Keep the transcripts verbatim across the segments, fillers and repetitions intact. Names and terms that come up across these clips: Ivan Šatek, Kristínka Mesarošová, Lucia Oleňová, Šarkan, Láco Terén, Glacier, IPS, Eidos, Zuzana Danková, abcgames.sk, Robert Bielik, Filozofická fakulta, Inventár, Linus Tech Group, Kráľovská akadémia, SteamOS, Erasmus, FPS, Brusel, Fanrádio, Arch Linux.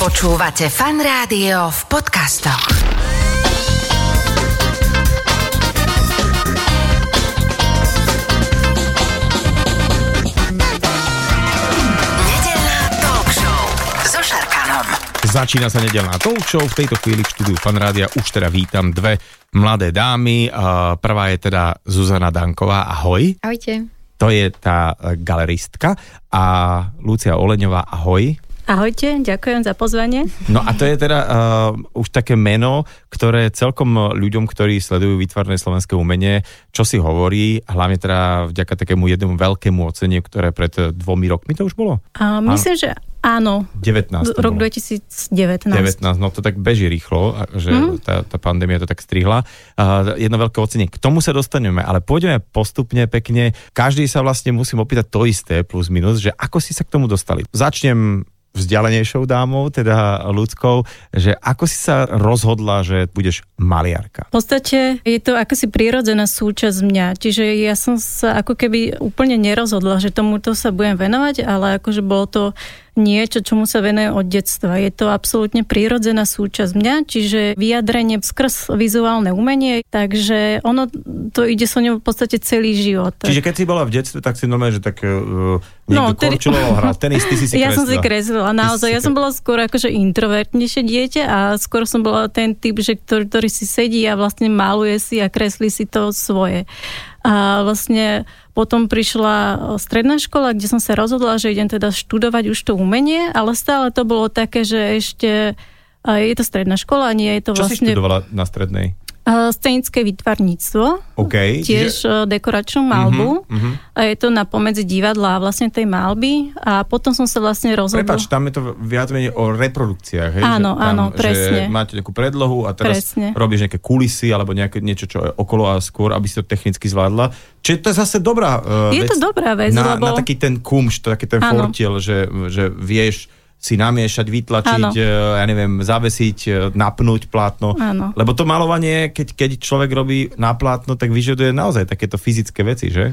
Počúvate Fanrádio v podcastoch. Nedeľná talk show so Šarkanom. Začína sa nedeľná talk show. V tejto chvíli v štúdiu Fanrádia už teda vítam dve mladé dámy. Prvá je teda Zuzana Danková. Ahoj. Ahojte. To je tá galeristka. A Lucia Oleňová. Ahoj. Ahojte, ďakujem za pozvanie. No a to je teda uh, už také meno, ktoré celkom ľuďom, ktorí sledujú výtvarné slovenské umenie, čo si hovorí, hlavne teda vďaka takému jednému veľkému oceniu, ktoré pred dvomi rokmi to už bolo? Uh, myslím, áno. že áno. devätnásť. Rok dvetisícdevätnásť. devätnásť, no to tak beží rýchlo, že mm. tá, tá pandémia to tak strihla. Uh, jedno veľké ocenie. K tomu sa dostaneme, ale pôjdeme postupne pekne. Každý sa vlastne musím opýtať to isté, plus minus, že ako si sa k tomu dostali. Začnem vzdialenejšou dámou, teda ľudskou, že ako si sa rozhodla, že budeš maliarka? V podstate je to akosi prírodzená súčasť mňa, čiže ja som sa ako keby úplne nerozhodla, že tomuto sa budem venovať, ale akože bolo to niečo, čomu sa venuje od detstva. Je to absolútne prírodzená súčasť mňa, čiže vyjadrenie skrz vizuálne umenie, takže ono to ide so ňou v podstate celý život. Čiže keď si bola v detstve, tak si normálne, že tak uh, niekto no, tedy... korčuloval, hral tenis, ty si si kreslila. Ja som si kreslila, naozaj. Si ja si som bola skôr akože introvertnejšie dieťa a skôr som bola ten typ, že ktorý, ktorý si sedí a vlastne maluje si a kreslí si to svoje. A vlastne potom prišla stredná škola, kde som sa rozhodla, že idem teda študovať už to umenie, ale stále to bolo také, že ešte je to stredná škola, nie je to Čo vlastne... Čo si študovala na strednej? Scenické výtvarníctvo, okay, tiež že... dekoračnú malbu. Uh-huh, uh-huh. A je to na pomedzi divadla a vlastne tej malby. A potom som sa vlastne rozhodla... Prepáč, tam je to viac menej o reprodukciách. Hej? Áno, že tam, áno, presne. Že máte nejakú predlohu a teraz presne. Robíš nejaké kulisy alebo nejaké, niečo, čo je okolo a skôr, aby si to technicky zvládla. Čiže to je zase dobrá uh, je vec. Je to dobrá vec, na, lebo... Na taký ten kumš, taký ten áno. fortiel, že, že vieš... si namiešať, vytlačiť, ano. Ja neviem, zavesiť, napnúť plátno. Ano. Lebo to maľovanie, keď, keď človek robí na plátno, tak vyžaduje naozaj takéto fyzické veci, že?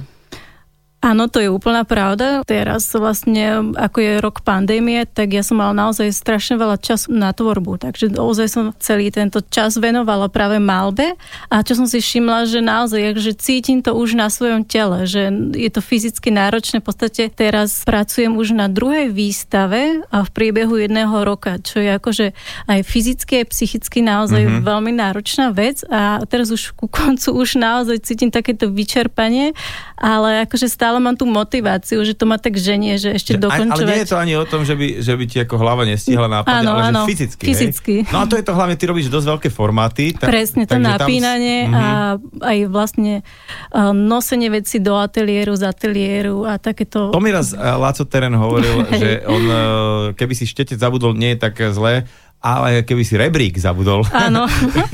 Áno, to je úplná pravda. Teraz vlastne, ako je rok pandémie, tak ja som mala naozaj strašne veľa času na tvorbu. Takže naozaj som celý tento čas venovala práve malbe. A čo som si všimla, že naozaj, že cítim to už na svojom tele, že je to fyzicky náročné. V podstate teraz pracujem už na druhej výstave a v priebehu jedného roka, čo je akože aj fyzicky, aj psychicky naozaj mm-hmm. veľmi náročná vec. A teraz už ku koncu už naozaj cítim takéto vyčerpanie, ale akože stále ale mám tú motiváciu, že to ma tak ženie, že ešte že, dokončovať. Ale nie je to ani o tom, že by, že by ti ako hlava nestihla nápad, ale áno, že fyzicky. fyzicky. No a to je to hlavne, ty robíš dosť veľké formáty. Tak, presne, to napínanie tam... a aj vlastne nosenie veci do ateliéru, z ateliéru a takéto... To mi raz Láco Terén hovoril, že on, keby si štetec zabudol, nie je tak zlé, ale keby si rebrík zabudol,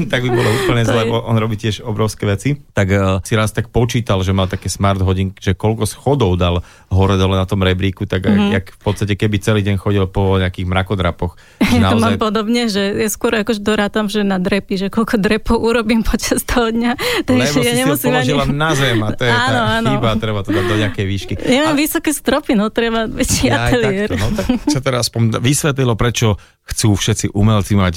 tak by bolo úplne zle, lebo on robí tiež obrovské veci. Tak uh, si raz tak počítal, že mal také smart hodin, že koľko schodov dal hore dole na tom rebríku, tak mm-hmm. jak v podstate keby celý deň chodil po nejakých mrakodrapoch. Ja naozaj... to mám podobne, že ja skôr akože dorátam, že na drepy, že koľko drepov urobím počas toho dňa. Takže lebo ja si ja si ho položila ani... na zem a to je áno, tá áno. chyba, treba to dať do nejakej výšky. Ja mám a... vysoké stropy, no treba väčší ja ateliér. Takto, no, tak sa teraz vysvetlilo, prečo chcú všetci umelci mať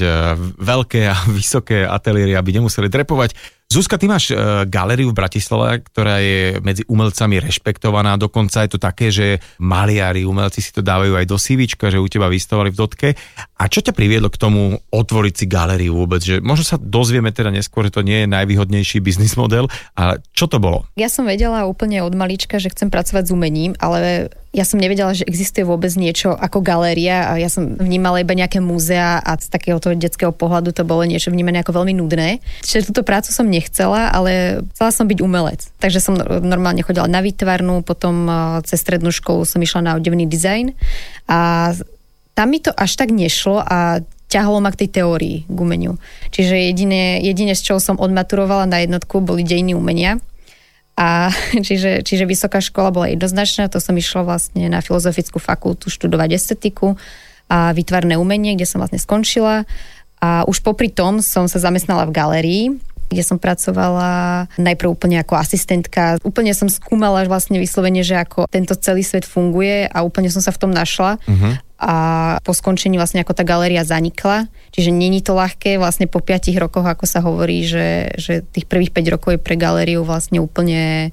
veľké a vysoké ateliéry, aby nemuseli drepovať. Zuzka, ty máš galériu v Bratislave, ktorá je medzi umelcami rešpektovaná, dokonca je to také, že maliári, umelci si to dávajú aj do sívička, že u teba vystavovali v Dotke. A čo ťa priviedlo k tomu otvoriť si galériu vôbec? Že možno sa dozvieme teda neskôr, že to nie je najvýhodnejší biznis model, ale čo to bolo? Ja som vedela úplne od malička, že chcem pracovať s umením, ale ja som nevedela, že existuje vôbec niečo ako galéria a ja som vnímala iba nejaké múzea a z takéhoto detského pohľadu to bolo niečo vnímané ako veľmi nudné. Čiže túto prácu som nechcela, ale chcela som byť umelec. Takže som normálne chodila na výtvarnú, potom cez strednú školu som išla na odevný dizajn a tam mi to až tak nešlo a ťahalo ma k tej teórii, k umeniu. Čiže jedine, jedine, z čoho som odmaturovala na jednotku, boli dejiny umenia. A čiže, čiže vysoká škola bola jednoznačná, to som išla vlastne na Filozofickú fakultu študovať estetiku a výtvarné umenie, kde som vlastne skončila. A už popri tom som sa zamestnala v galérii, kde som pracovala najprv úplne ako asistentka. Úplne som skúmala vlastne vyslovene, že ako tento celý svet funguje a úplne som sa v tom našla. Uh-huh. A po skončení vlastne ako tá galéria zanikla. Čiže není to ľahké vlastne po piatich rokoch, ako sa hovorí, že, že tých prvých päť rokov je pre galériu vlastne úplne...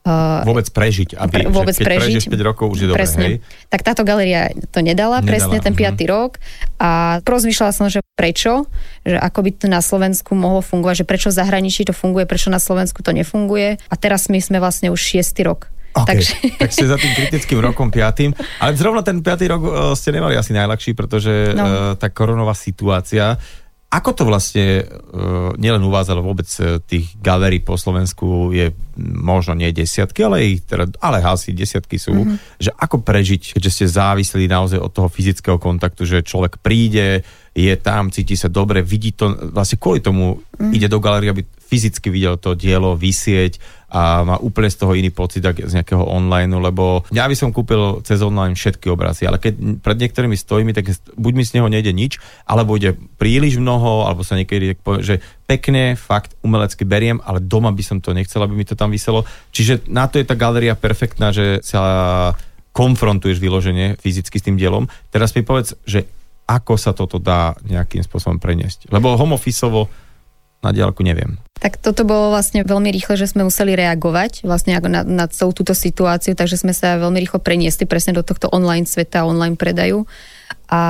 Uh, vôbec prežiť, aby pre, vôbec prežiť, prežiť päť rokov už je dobre, hej? Tak táto galéria to nedala, nedala presne ten piaty uh-huh. rok a rozmýšľala som, že prečo, že ako by to na Slovensku mohlo fungovať, že prečo v zahraničí to funguje, prečo na Slovensku to nefunguje a teraz my sme vlastne už šiesty rok. Okay. Takže... tak ste za tým kritickým rokom piatým, ale zrovna ten piatý rok ste nemali asi najľahší, pretože no. tá koronová situácia. Ako to vlastne nielen u vás, ale vôbec tých galérií po Slovensku je možno nie desiatky, ale ich teda, ale asi desiatky sú, mm-hmm. že ako prežiť, keďže ste závislí naozaj od toho fyzického kontaktu, že človek príde, je tam, cíti sa dobre, vidí to, vlastne kvôli tomu mm-hmm. ide do galérie, aby fyzicky videl to dielo, visieť a má úplne z toho iný pocit ak z nejakého online, lebo ja by som kúpil cez online všetky obrazy, ale keď pred niektorými stojíme, tak buď mi z neho nejde nič, alebo ide príliš mnoho, alebo sa niekedy tak povie, že pekne, fakt, umelecky beriem, ale doma by som to nechcel, aby mi to tam viselo. Čiže na to je tá galéria perfektná, že sa konfrontuješ vyložene fyzicky s tým dielom. Teraz mi povedz, že ako sa toto dá nejakým spôsobom preniesť. Lebo home office-ovo na diaľku neviem. Tak toto bolo vlastne veľmi rýchle, že sme museli reagovať vlastne na, na celú túto situáciu, takže sme sa veľmi rýchlo preniesli presne do tohto online sveta, online predaju. A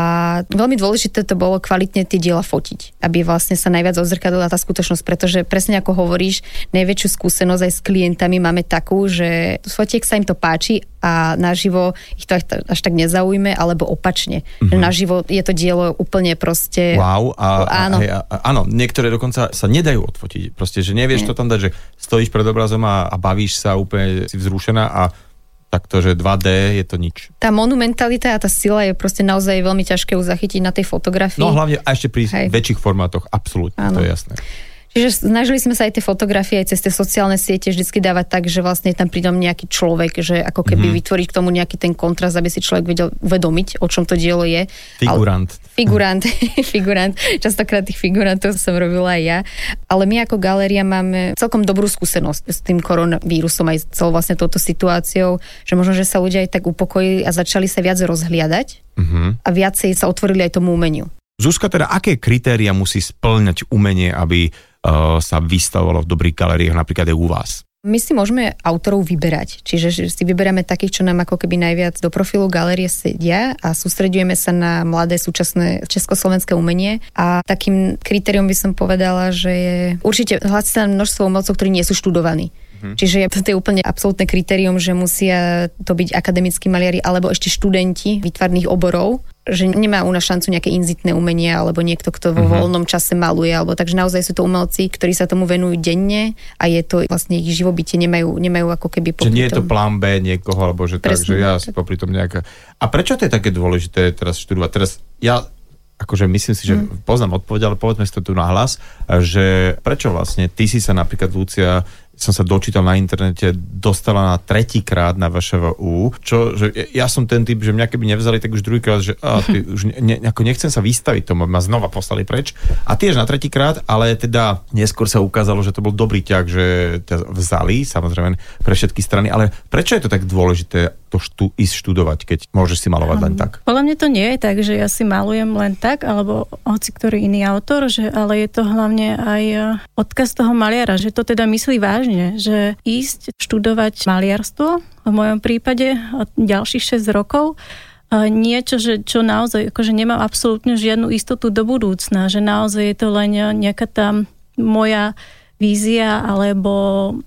veľmi dôležité to bolo kvalitne tie diela fotiť, aby vlastne sa najviac odzrkadlila tá skutočnosť, pretože presne ako hovoríš, najväčšiu skúsenosť aj s klientami máme takú, že z fotiek sa im to páči a naživo ich to až tak nezaujme, alebo opačne. Mm-hmm. Naživo je to dielo úplne proste... Wow, a, áno. A, a, áno, niektoré dokonca sa nedajú odfotiť, proste, že nevieš to tam dať, že stojíš pred obrazom a, a bavíš sa úplne, si vzrušená a takto, že dva dé je to nič. Tá monumentalita a tá sila je proste naozaj veľmi ťažké zachytiť na tej fotografii. No hlavne a ešte pri Hej. väčších formátoch, absolútne, áno. To je jasné. Čiže snažili sme sa aj tie fotografie, aj cez tie sociálne siete vždycky dávať tak, že vlastne tam príde nejaký človek, že ako keby mm. vytvoriť k tomu nejaký ten kontrast, aby si človek vedel uvedomiť, o čom to dielo je. Figurant. Ale, figurant, figurant. Častokrát tých figurantov som robila aj ja. Ale my ako galéria máme celkom dobrú skúsenosť s tým koronavírusom aj celou vlastne touto situáciou, že možno, že sa ľudia aj tak upokojili a začali sa viac rozhliadať mm. a viacej sa otvorili aj tomu umeniu. Zuzka, teda aké kritéria musí splňať umenie, aby sa vystavovalo v dobrých galériách, napríklad aj u vás? My si môžeme autorov vyberať, čiže si vyberáme takých, čo nám ako keby najviac do profilu galérie sedia a sústreďujeme sa na mladé súčasné československé umenie a takým kritériom by som povedala, že je určite hlási sa množstvo umelcov, ktorí nie sú študovaní. Čiže to je úplne absolútne kritérium, že musia to byť akademickí maliari alebo ešte študenti výtvarných oborov, že nemá u nás šancu nejaké inzitné umenie alebo niekto, kto vo voľnom čase maluje, alebo takže naozaj sú to umelci, ktorí sa tomu venujú denne a je to vlastne ich živobytie, nemajú, nemajú ako keby popri tom. Že nie je to plán bé niekoho, alebo že presne, tak, že ja tak. Si popri tom nejaká... A prečo to je také dôležité teraz študovať? Teraz ja... akože myslím si, že mm. poznám odpoveď, ale povedzme si to tu nahlas, že prečo vlastne ty si sa napríklad, Lucia, som sa dočítal na internete, dostala na tretíkrát na vé šé vé ú, čo, že ja som ten typ, že mňa keby nevzali, tak už druhýkrát, že á, ty, už ne, ako nechcem sa vystaviť tomu, ma znova poslali preč. A tiež na tretíkrát, ale teda neskôr sa ukázalo, že to bol dobrý ťah, že ťa vzali, samozrejme pre všetky strany, ale prečo je to tak dôležité to štú, ísť študovať, keď môžeš si malovať len tak? Podľa mňa to nie je tak, že ja si malujem len tak, alebo hoci ktorý iný autor, že, ale je to hlavne aj odkaz toho maliara, že to teda myslí vážne, že ísť študovať maliarstvo, v mojom prípade od ďalších šesť rokov, niečo, že, čo naozaj, akože nemám absolútne žiadnu istotu do budúcna, že naozaj je to len nejaká tá moja vízia, alebo...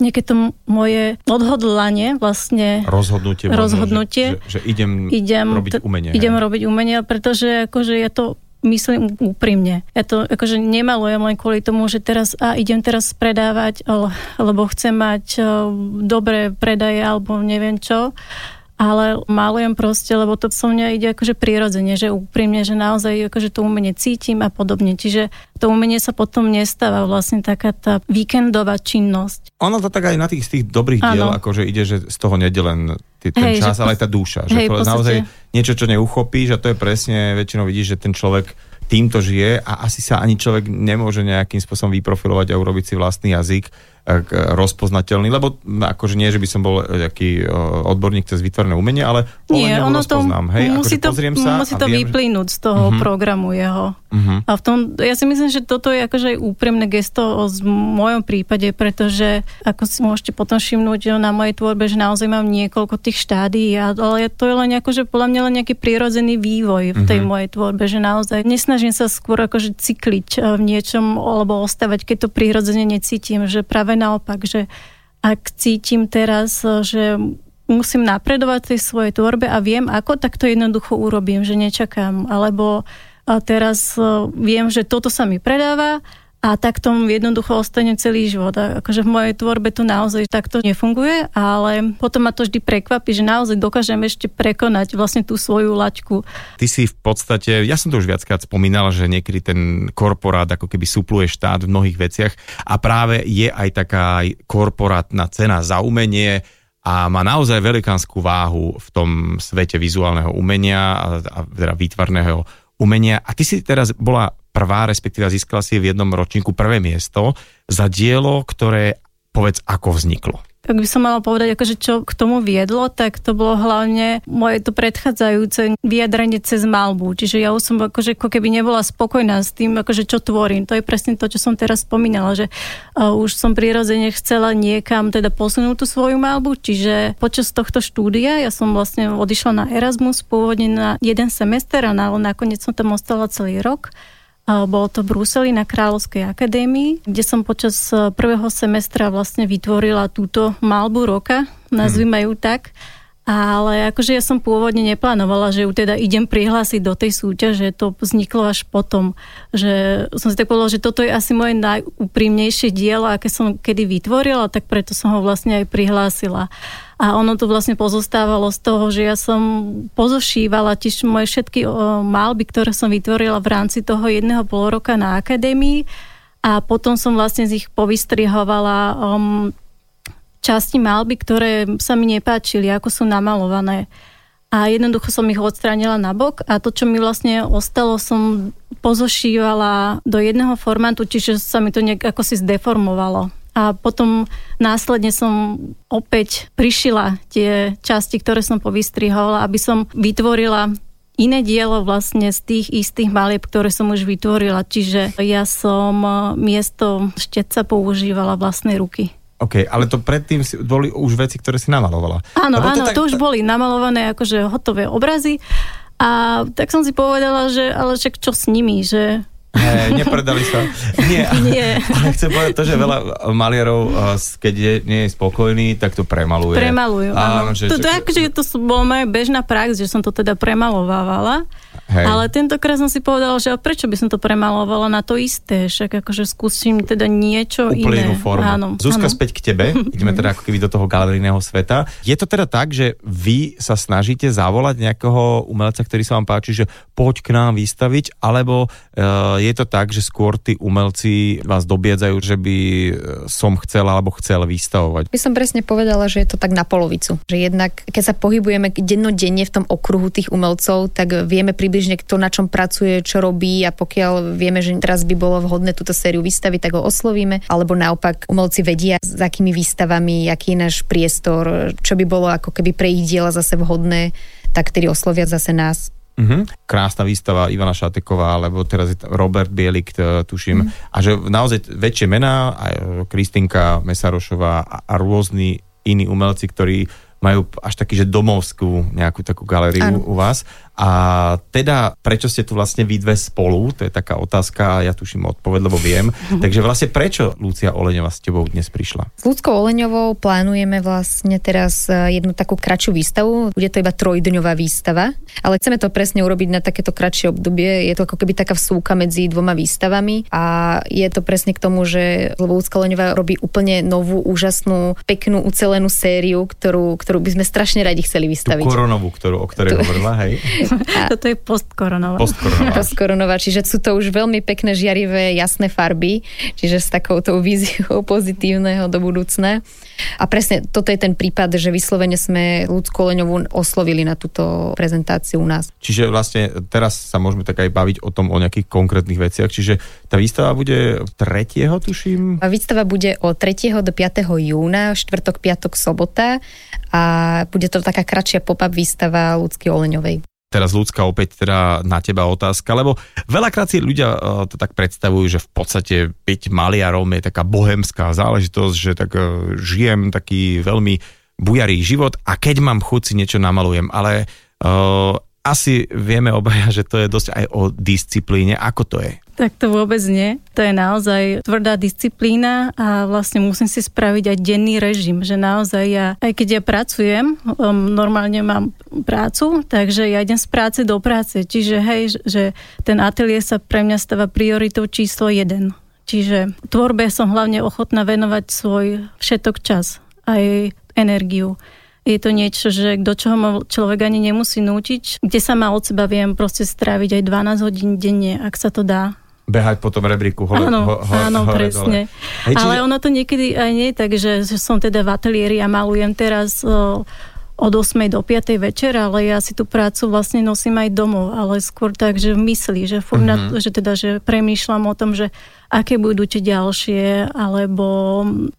nejaké to moje odhodlanie vlastne... Rozhodnutie. Rozhodnutie. Možno, že, že, že idem, idem robiť umenie. Idem hej? robiť umenie, pretože akože ja to myslím úprimne. Ja to akože nemalujem len kvôli tomu, že teraz a idem teraz predávať, lebo chcem mať dobré predaje alebo neviem čo, ale malujem proste, lebo to so mňa ide akože prirodzene, že úprimne, že naozaj akože to umenie cítim a podobne. Čiže to umenie sa potom nestáva vlastne taká tá víkendová činnosť. Ono to tak aj na tých z tých dobrých ano. diel, akože ide, že z toho nejde len ten hej, čas, ale aj tá duša. Že hej, to naozaj niečo, čo neuchopíš a to je presne, väčšinou vidíš, že ten človek týmto žije a asi sa ani človek nemôže nejakým spôsobom vyprofilovať a urobiť si vlastný jazyk rozpoznateľný, lebo akože nie, že by som bol nejaký odborník cez výtvarné umenie, ale umenie ho rozpoznám. To, hej, musí akože to, pozriem sa musí to viem, vyplynúť že... z toho uh-huh. programu jeho. Uh-huh. A v tom, ja si myslím, že toto je akože aj úprimné gesto v mojom prípade, pretože ako si môžete potom všimnúť na mojej tvorbe, že naozaj mám niekoľko tých štádií, ale to je len akože podľa mňa len nejaký prirodzený vývoj v tej uh-huh. mojej tvorbe, že naozaj nesnažím sa skôr akože cykliť v niečom alebo ostávať, keď to prirodzene necítim, že práve naopak, že ak cítim teraz, že musím napredovať tej svojej tvorbe a viem ako, tak to jednoducho urobím, že nečakám. Alebo teraz viem, že toto sa mi predáva a tak tomu jednoducho ostane celý život. A akože v mojej tvorbe to naozaj takto nefunguje, ale potom ma to vždy prekvapí, že naozaj dokážem ešte prekonať vlastne tú svoju laťku. Ty si v podstate, ja som to už viackrát spomínal, že niekedy ten korporát ako keby supluje štát v mnohých veciach a práve je aj taká korporátna cena za umenie a má naozaj velikánsku váhu v tom svete vizuálneho umenia a, a teda výtvarného umenia. A ty si teraz bola prvá, respektíve získala si v jednom ročníku prvé miesto za dielo, ktoré, povedz, ako vzniklo. Ak by som mala povedať, akože čo k tomu viedlo, tak to bolo hlavne moje to predchádzajúce vyjadrenie cez malbu. Čiže ja už som akože ako keby nebola spokojná s tým, akože čo tvorím. To je presne to, čo som teraz spomínala, že už som prirodzene chcela niekam teda posunúť tú svoju malbu. Čiže počas tohto štúdia ja som vlastne odišla na Erasmus pôvodne na jeden semester a na, nakoniec som tam ostala celý rok. Bolo to v Bruseli na Kráľovskej akadémii, kde som počas prvého semestra vlastne vytvorila túto malbu roka, nazvime ju tak. Ale akože ja som pôvodne neplánovala, že ju teda idem prihlásiť do tej súťaže, to vzniklo až potom, že som si tak povedala, že toto je asi moje najúprimnejšie dielo, aké som kedy vytvorila, tak preto som ho vlastne aj prihlásila. A ono to vlastne pozostávalo z toho, že ja som pozošívala tiež moje všetky malby, ktoré som vytvorila v rámci toho jedného polroka na akadémii a potom som vlastne z nich povystrihovala um, časti malby, ktoré sa mi nepáčili, ako sú namalované. A jednoducho som ich odstránila na bok a to, čo mi vlastne ostalo, som pozošívala do jedného formátu, čiže sa mi to nejak ako si zdeformovalo. A potom následne som opäť prišila tie časti, ktoré som povystrihovala, aby som vytvorila iné dielo vlastne z tých istých malieb, ktoré som už vytvorila. Čiže ja som miesto štetca používala vlastnej ruky. OK, ale to predtým boli už veci, ktoré si namalovala. Áno, áno, to, tak... to už boli namalované akože hotové obrazy a tak som si povedala, že ale však čo s nimi, že... Nie, nepredali sa. Nie, nie. Ale chcem povedať to, že veľa malierov, keď je, nie je spokojný, tak to premaluje. Premalujú, áno. Že... To, tak, že to bola moja bežná prax, že som to teda premalovávala. Hej. Ale tentokrát som si povedala, že prečo by som to premalovala na to isté, však akože skúsim teda niečo úplne iné. Úplne inú formu. Áno, Zuzka, áno. Späť k tebe, ideme teda ako keby do toho galerijného sveta. Je to teda tak, že vy sa snažíte zavolať nejakého umelca, ktorý sa vám páči, že poď k nám vystaviť, alebo e, je to tak, že skôr tí umelci vás dobiedzajú, že by som chcela alebo chcel vystavovať? By som presne povedala, že je to tak na polovicu. Že jednak, keď sa pohybujeme dennodenne v tom okruhu tých umelcov, tak vieme približiť niekto, na čom pracuje, čo robí a pokiaľ vieme, že teraz by bolo vhodné túto sériu vystaviť, tak ho oslovíme. Alebo naopak, umelci vedia, s akými výstavami, aký je náš priestor, čo by bolo ako keby pre ich diela zase vhodné, tak tedy oslovia zase nás. Uh-huh. Krásna výstava Ivana Šateková, alebo teraz je Robert Bielik, tuším. Uh-huh. A že naozaj väčšie mená, Kristínka Mesarošová a rôzni iní umelci, ktorí majú až taký, že domovskú nejakú takú galériu u vás. A teda, prečo ste tu vlastne vy dve spolu? To je taká otázka, ja tuším odpoveď, lebo viem. Takže vlastne prečo Lucia Oleňová s tebou dnes prišla? S Luckou Oleňovou plánujeme vlastne teraz jednu takú kratšiu výstavu. Bude to iba trojdňová výstava, ale chceme to presne urobiť na takéto kratšie obdobie. Je to ako keby taká vsúka medzi dvoma výstavami a je to presne k tomu, že Lucka Oleňová robí úplne novú, úžasnú, peknú, ucelenú sériu, ktorú, ktorú by sme strašne radi chceli vystaviť. Tú koronovú, ktorú, o ktorej hovorila, hej. Toto je postkoronová. Postkoronová. Postkoronová, čiže sú to už veľmi pekné, žiarivé, jasné farby, čiže s takouto víziou pozitívneho do budúcna. A presne toto je ten prípad, že vyslovene sme Lucku Oleňovú oslovili na túto prezentáciu u nás. Čiže vlastne teraz sa môžeme tak aj baviť o tom, o nejakých konkrétnych veciach, čiže tá výstava bude tretieho tuším? A výstava bude od tretieho do piateho júna, štvrtok, piatok, sobota a bude to taká kratšia pop-up výstava Lucky Oleňovej. Teraz Lucka, opäť teda na teba otázka, lebo veľakrát si ľudia to tak predstavujú, že v podstate byť maliarom je taká bohemská záležitosť, že tak žijem taký veľmi bujarý život a keď mám chuť si niečo namalujem, ale uh, asi vieme obaja, že to je dosť aj o disciplíne. Ako to je? Tak to vôbec nie. To je naozaj tvrdá disciplína a vlastne musím si spraviť aj denný režim, že naozaj ja, aj keď ja pracujem, um, normálne mám prácu, takže ja idem z práce do práce. Čiže hej, že ten ateliér sa pre mňa stáva prioritou číslo jeden. Čiže tvorbe som hlavne ochotná venovať svoj všetok čas, aj energiu. Je to niečo, že do čoho ma človek ani nemusí nútiť, kde sa ma od seba viem proste stráviť aj dvanásť hodín denne, ak sa to dá. Behať po tom rebríku hore, áno, ho, ho, áno, hore, presne. Dole. Hej, čiže... Ale ono to niekedy aj nie, takže som teda v ateliéri a malujem teraz o, od ôsmej do piatej večer, ale ja si tú prácu vlastne nosím aj domov, ale skôr tak, že v mysli, že, furt mm-hmm. na, že, teda, že premýšľam o tom, že aké budú tie ďalšie, alebo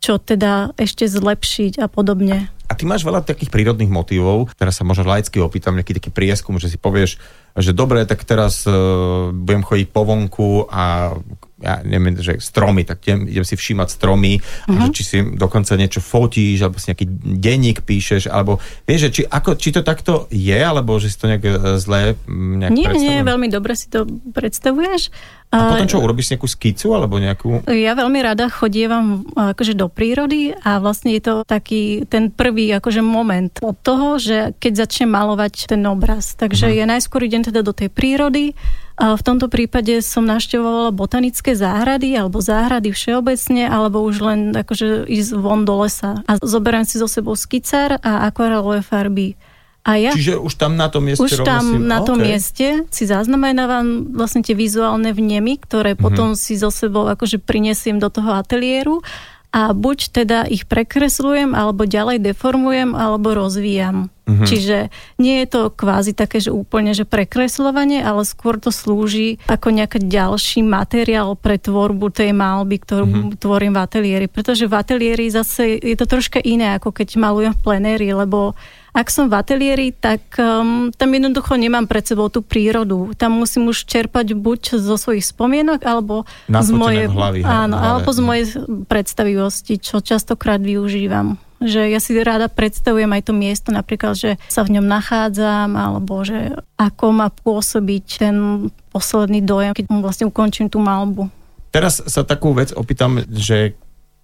čo teda ešte zlepšiť a podobne. A ty máš veľa takých prírodných motivov, teraz sa možno laicky opýtam, nejaký taký prieskum, že si povieš, že dobre, tak teraz uh, budem chodiť po vonku a ja neviem, že stromy, tak idem, idem si všímať stromy, uh-huh. že či si dokonca niečo fotíš, alebo si nejaký denník píšeš, alebo vieš, že či, ako, či to takto je, alebo že si to nejak zlé nejak Nie, nie, veľmi dobre si to predstavuješ. A potom čo, urobíš nejakú skicu alebo nejakú... Ja veľmi rada chodievam akože do prírody a vlastne je to taký ten prvý akože moment od toho, že keď začnem malovať ten obraz. Takže ja najskôr idem teda do tej prírody. A v tomto prípade som navštevovala botanické záhrady alebo záhrady všeobecne, alebo už len akože ísť von do lesa. A zoberám si so sebou skicár a akvarelové farby. A ja, Čiže už tam na tom mieste Už tam si... na okay. tom mieste si zaznamenávam vlastne tie vizuálne vnemy, ktoré mm-hmm. potom si so sebou akože prinesiem do toho ateliéru a buď teda ich prekresľujem, alebo ďalej deformujem, alebo rozvíjam. Mm-hmm. Čiže nie je to kvázi také, že úplne že prekresľovanie, ale skôr to slúži ako nejaký ďalší materiál pre tvorbu tej malby, ktorú mm-hmm. tvorím v ateliéri. Pretože v ateliéri zase je to troška iné, ako keď malujem v plenéri, lebo ak som v ateliéri, tak um, tam jednoducho nemám pred sebou tú prírodu. Tam musím už čerpať buď zo svojich spomienok, alebo z mojej, hlavy, áno, hlavy. alebo z mojej predstavivosti, čo častokrát využívam. Že ja si rada predstavujem aj to miesto, napríklad, že sa v ňom nachádzam, alebo že ako má pôsobiť ten posledný dojem, keď vlastne ukončím tú maľbu. Teraz sa takú vec opýtam, že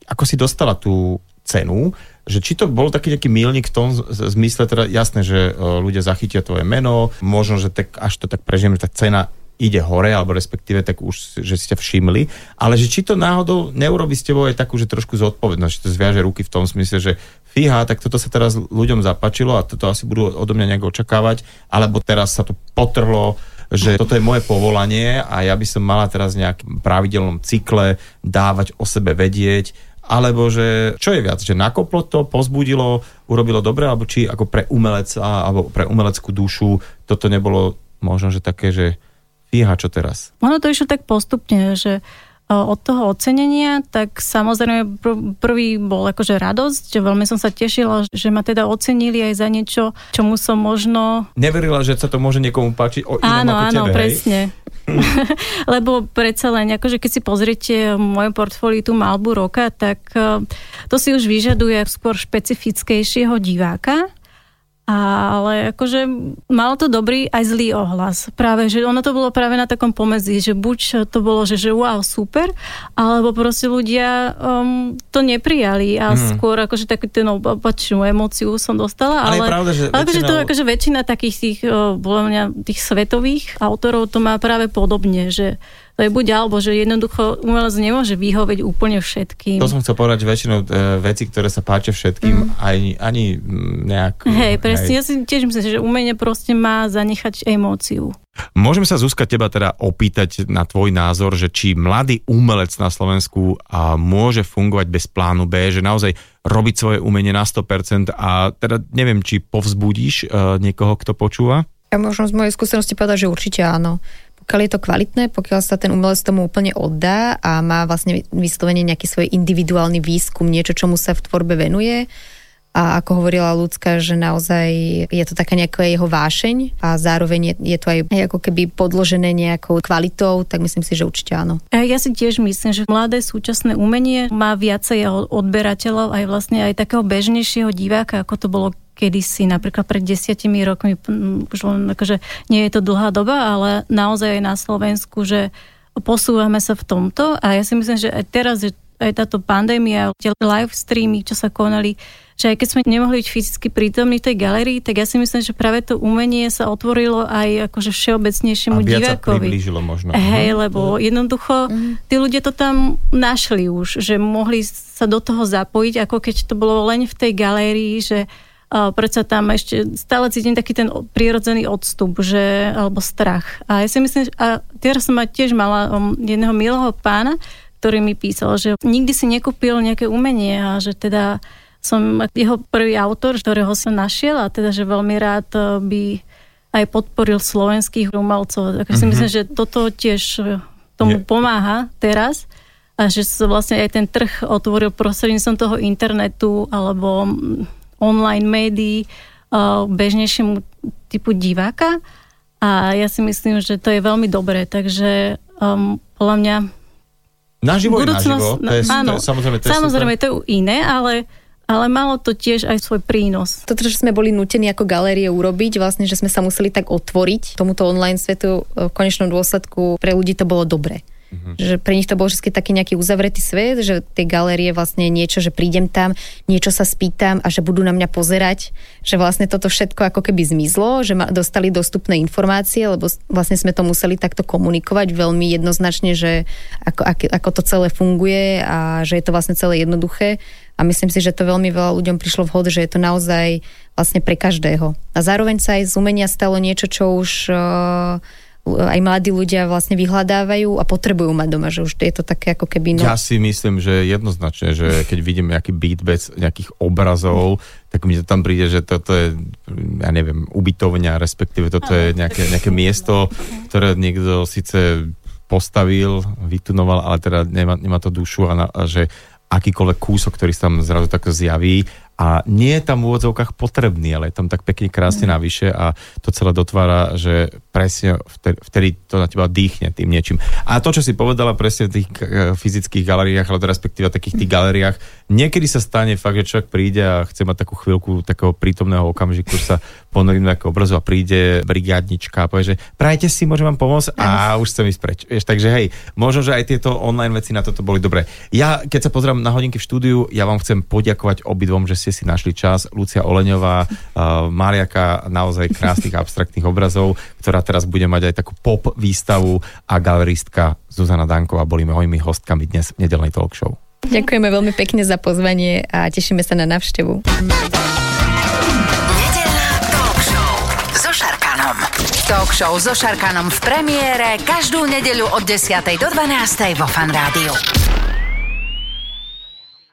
ako si dostala tú cenu, že či to bol taký nejaký milník v tom zmysle, teda jasné, že ľudia zachytia tvoje meno, možno, že tak, až to tak prežijeme, že tá cena ide hore, alebo respektíve tak už, že si ťa všimli, ale že či to náhodou neurobi s tebou aj takú, že trošku zodpovednosť, že to zviaže ruky v tom smysle, že fíha, tak toto sa teraz ľuďom zapáčilo a toto asi budú odo mňa nejak očakávať, alebo teraz sa to potrhlo, že toto je moje povolanie a ja by som mala teraz v nejakom pravidelnom cykle dávať o sebe vedieť, alebo že čo je viac, že nakoplo to, pozbudilo, urobilo dobre, alebo či ako pre umelec alebo pre umeleckú dušu toto nebolo možno, že také, že fíha, čo teraz? Ono to išlo tak postupne, že od toho ocenenia, tak samozrejme pr- prvý bol akože radosť, že veľmi som sa tešila, že ma teda ocenili aj za niečo, čomu som možno... Neverila, že sa to môže niekomu páčiť o inom áno, ako áno, tebe, presne. Hej? Lebo predsa len, akože keď si pozriete v mojom portfóliu tú malbu roka, tak to si už vyžaduje skôr špecifickejšieho diváka, ale akože malo to dobrý aj zlý ohlas. Práve, že ono to bolo práve na takom pomedzi, že buď to bolo, že, že wow, super, alebo proste ľudia um, to neprijali a hmm. skôr akože takú ten opačnú emóciu som dostala, ale, ale, pravda, že ale väčšinou... to, akože väčšina takých tých, uh, bola mňa, tých svetových autorov to má práve podobne, že To je buď alebo, že jednoducho umelec nemôže vyhovieť úplne všetkým. To som chcel povedať, že väčšinou e, veci, ktoré sa páčia všetkým, mm. ani, ani nejak... Hej, presne, hej. Ja si tiež myslím, že umenie proste má zanechať emóciu. Môžem sa, Zuzka, teba teda opýtať na tvoj názor, že či mladý umelec na Slovensku a môže fungovať bez plánu B, že naozaj robiť svoje umenie na sto percent a teda neviem, či povzbudíš e, niekoho, kto počúva? Ja možno z mojej skúsenosti povedať, že určite áno. Pokiaľ je to kvalitné, pokiaľ sa ten umelec tomu úplne oddá a má vlastne vyslovene nejaký svoj individuálny výskum, niečo, čomu sa v tvorbe venuje. A ako hovorila Ľudská, že naozaj je to taká nejaká jeho vášeň a zároveň je, je to aj ako keby podložené nejakou kvalitou, tak myslím si, že určite áno. Ja si tiež myslím, že mladé súčasné umenie má viacej odberateľov aj vlastne aj takého bežnejšieho diváka, ako to bolo kedysi, napríklad pred desiatimi rokmi, už len akože nie je to dlhá doba, ale naozaj aj na Slovensku, že posúvame sa v tomto a ja si myslím, že aj teraz, že aj táto pandémia, tie live streamy, čo sa konali, že aj keď sme nemohli byť fyzicky prítomní v tej galerii, tak ja si myslím, že práve to umenie sa otvorilo aj akože všeobecnejšiemu divákovi. A viac divákovi. Sa priblížilo možno. Hej, lebo jednoducho mm. tí ľudia to tam našli už, že mohli sa do toho zapojiť, ako keď to bolo len v tej galérii, že uh, predsa tam ešte stále cítim taký ten prirodzený odstup, že, alebo strach. A ja si myslím, že, a teraz som tiež mala um, jedného milého pána, ktorý mi písal, že nikdy si nekúpil nejaké umenie a že teda som jeho prvý autor, ktorého som našiel a teda, že veľmi rád by aj podporil slovenských umelcov. Takže mm-hmm. si myslím, že toto tiež tomu Je. pomáha teraz a že sa vlastne aj ten trh otvoril prostredníctvom toho internetu alebo online médií bežnejšiemu typu diváka a ja si myslím, že to je veľmi dobré, takže um, podľa mňa naživo je naživo, to je, áno, to je, samozrejme, to je samozrejme to je iné, ale ale malo to tiež aj svoj prínos. Toto, že sme boli nútení ako galérie urobiť, vlastne, že sme sa museli tak otvoriť tomuto online svetu, v konečnom dôsledku pre ľudí to bolo dobre. Mm-hmm. Že pre nich to bol vždy taký nejaký uzavretý svet, že tie galérie vlastne niečo, že prídem tam, niečo sa spýtam a že budú na mňa pozerať, že vlastne toto všetko ako keby zmizlo, že ma dostali dostupné informácie, lebo vlastne sme to museli takto komunikovať veľmi jednoznačne, že ako, ako, ako to celé funguje a že je to vlastne celé jednoduché. A myslím si, že to veľmi veľa ľuďom prišlo vhod, že je to naozaj vlastne pre každého. A zároveň sa aj z umenia stalo niečo, čo už uh, aj mladí ľudia vlastne vyhľadávajú a potrebujú mať doma, že už je to také ako keby... No... Ja si myslím, že jednoznačne, že keď vidím nejaký byt bez nejakých obrazov, tak mi to tam príde, že toto je, ja neviem, ubytovňa, respektíve toto je nejaké, nejaké miesto, ktoré niekto síce postavil, vytunoval, ale teda nemá, nemá to dušu a, na, a že... akýkoľvek kúsok, ktorý sa tam zrazu tak zjaví a nie je tam v úvodzovkách potrebný, ale je tam tak pekne krásne mm. navyše a to celé dotvára, že presne vtedy to na teba dýchne tým niečím. A to, čo si povedala presne v tých fyzických galeriách, ale respektíve takých tých galeriách, niekedy sa stane fakt, že človek príde a chce mať takú chvíľku takého prítomného okamžiku, že sa ponorím na nejakého obrazu a príde brigádnička a povie, že prajte si, môžem vám pomôcť a už chcem ísť preč. Vieš, takže hej, možno, že aj tieto online veci na toto boli dobré. Ja, keď sa pozerám na hodinky v štúdiu. Ja vám chcem poďakovať obidvom, že ste si našli čas. Lucia Oleňová, uh, maliarka naozaj krásnych abstraktných obrazov, ktorá teraz bude mať aj takú pop výstavu a galeristka Zuzana Danková boli mojimi hostkami dnes v nedeľnej talk show. Ďakujeme veľmi pekne za pozvanie a tešíme sa na návštevu. Nedeľná talk show so Šarkanom. Talk show so Šarkanom v premiére každú nedeľu od desiatej do dvanástej vo Fanrádiu.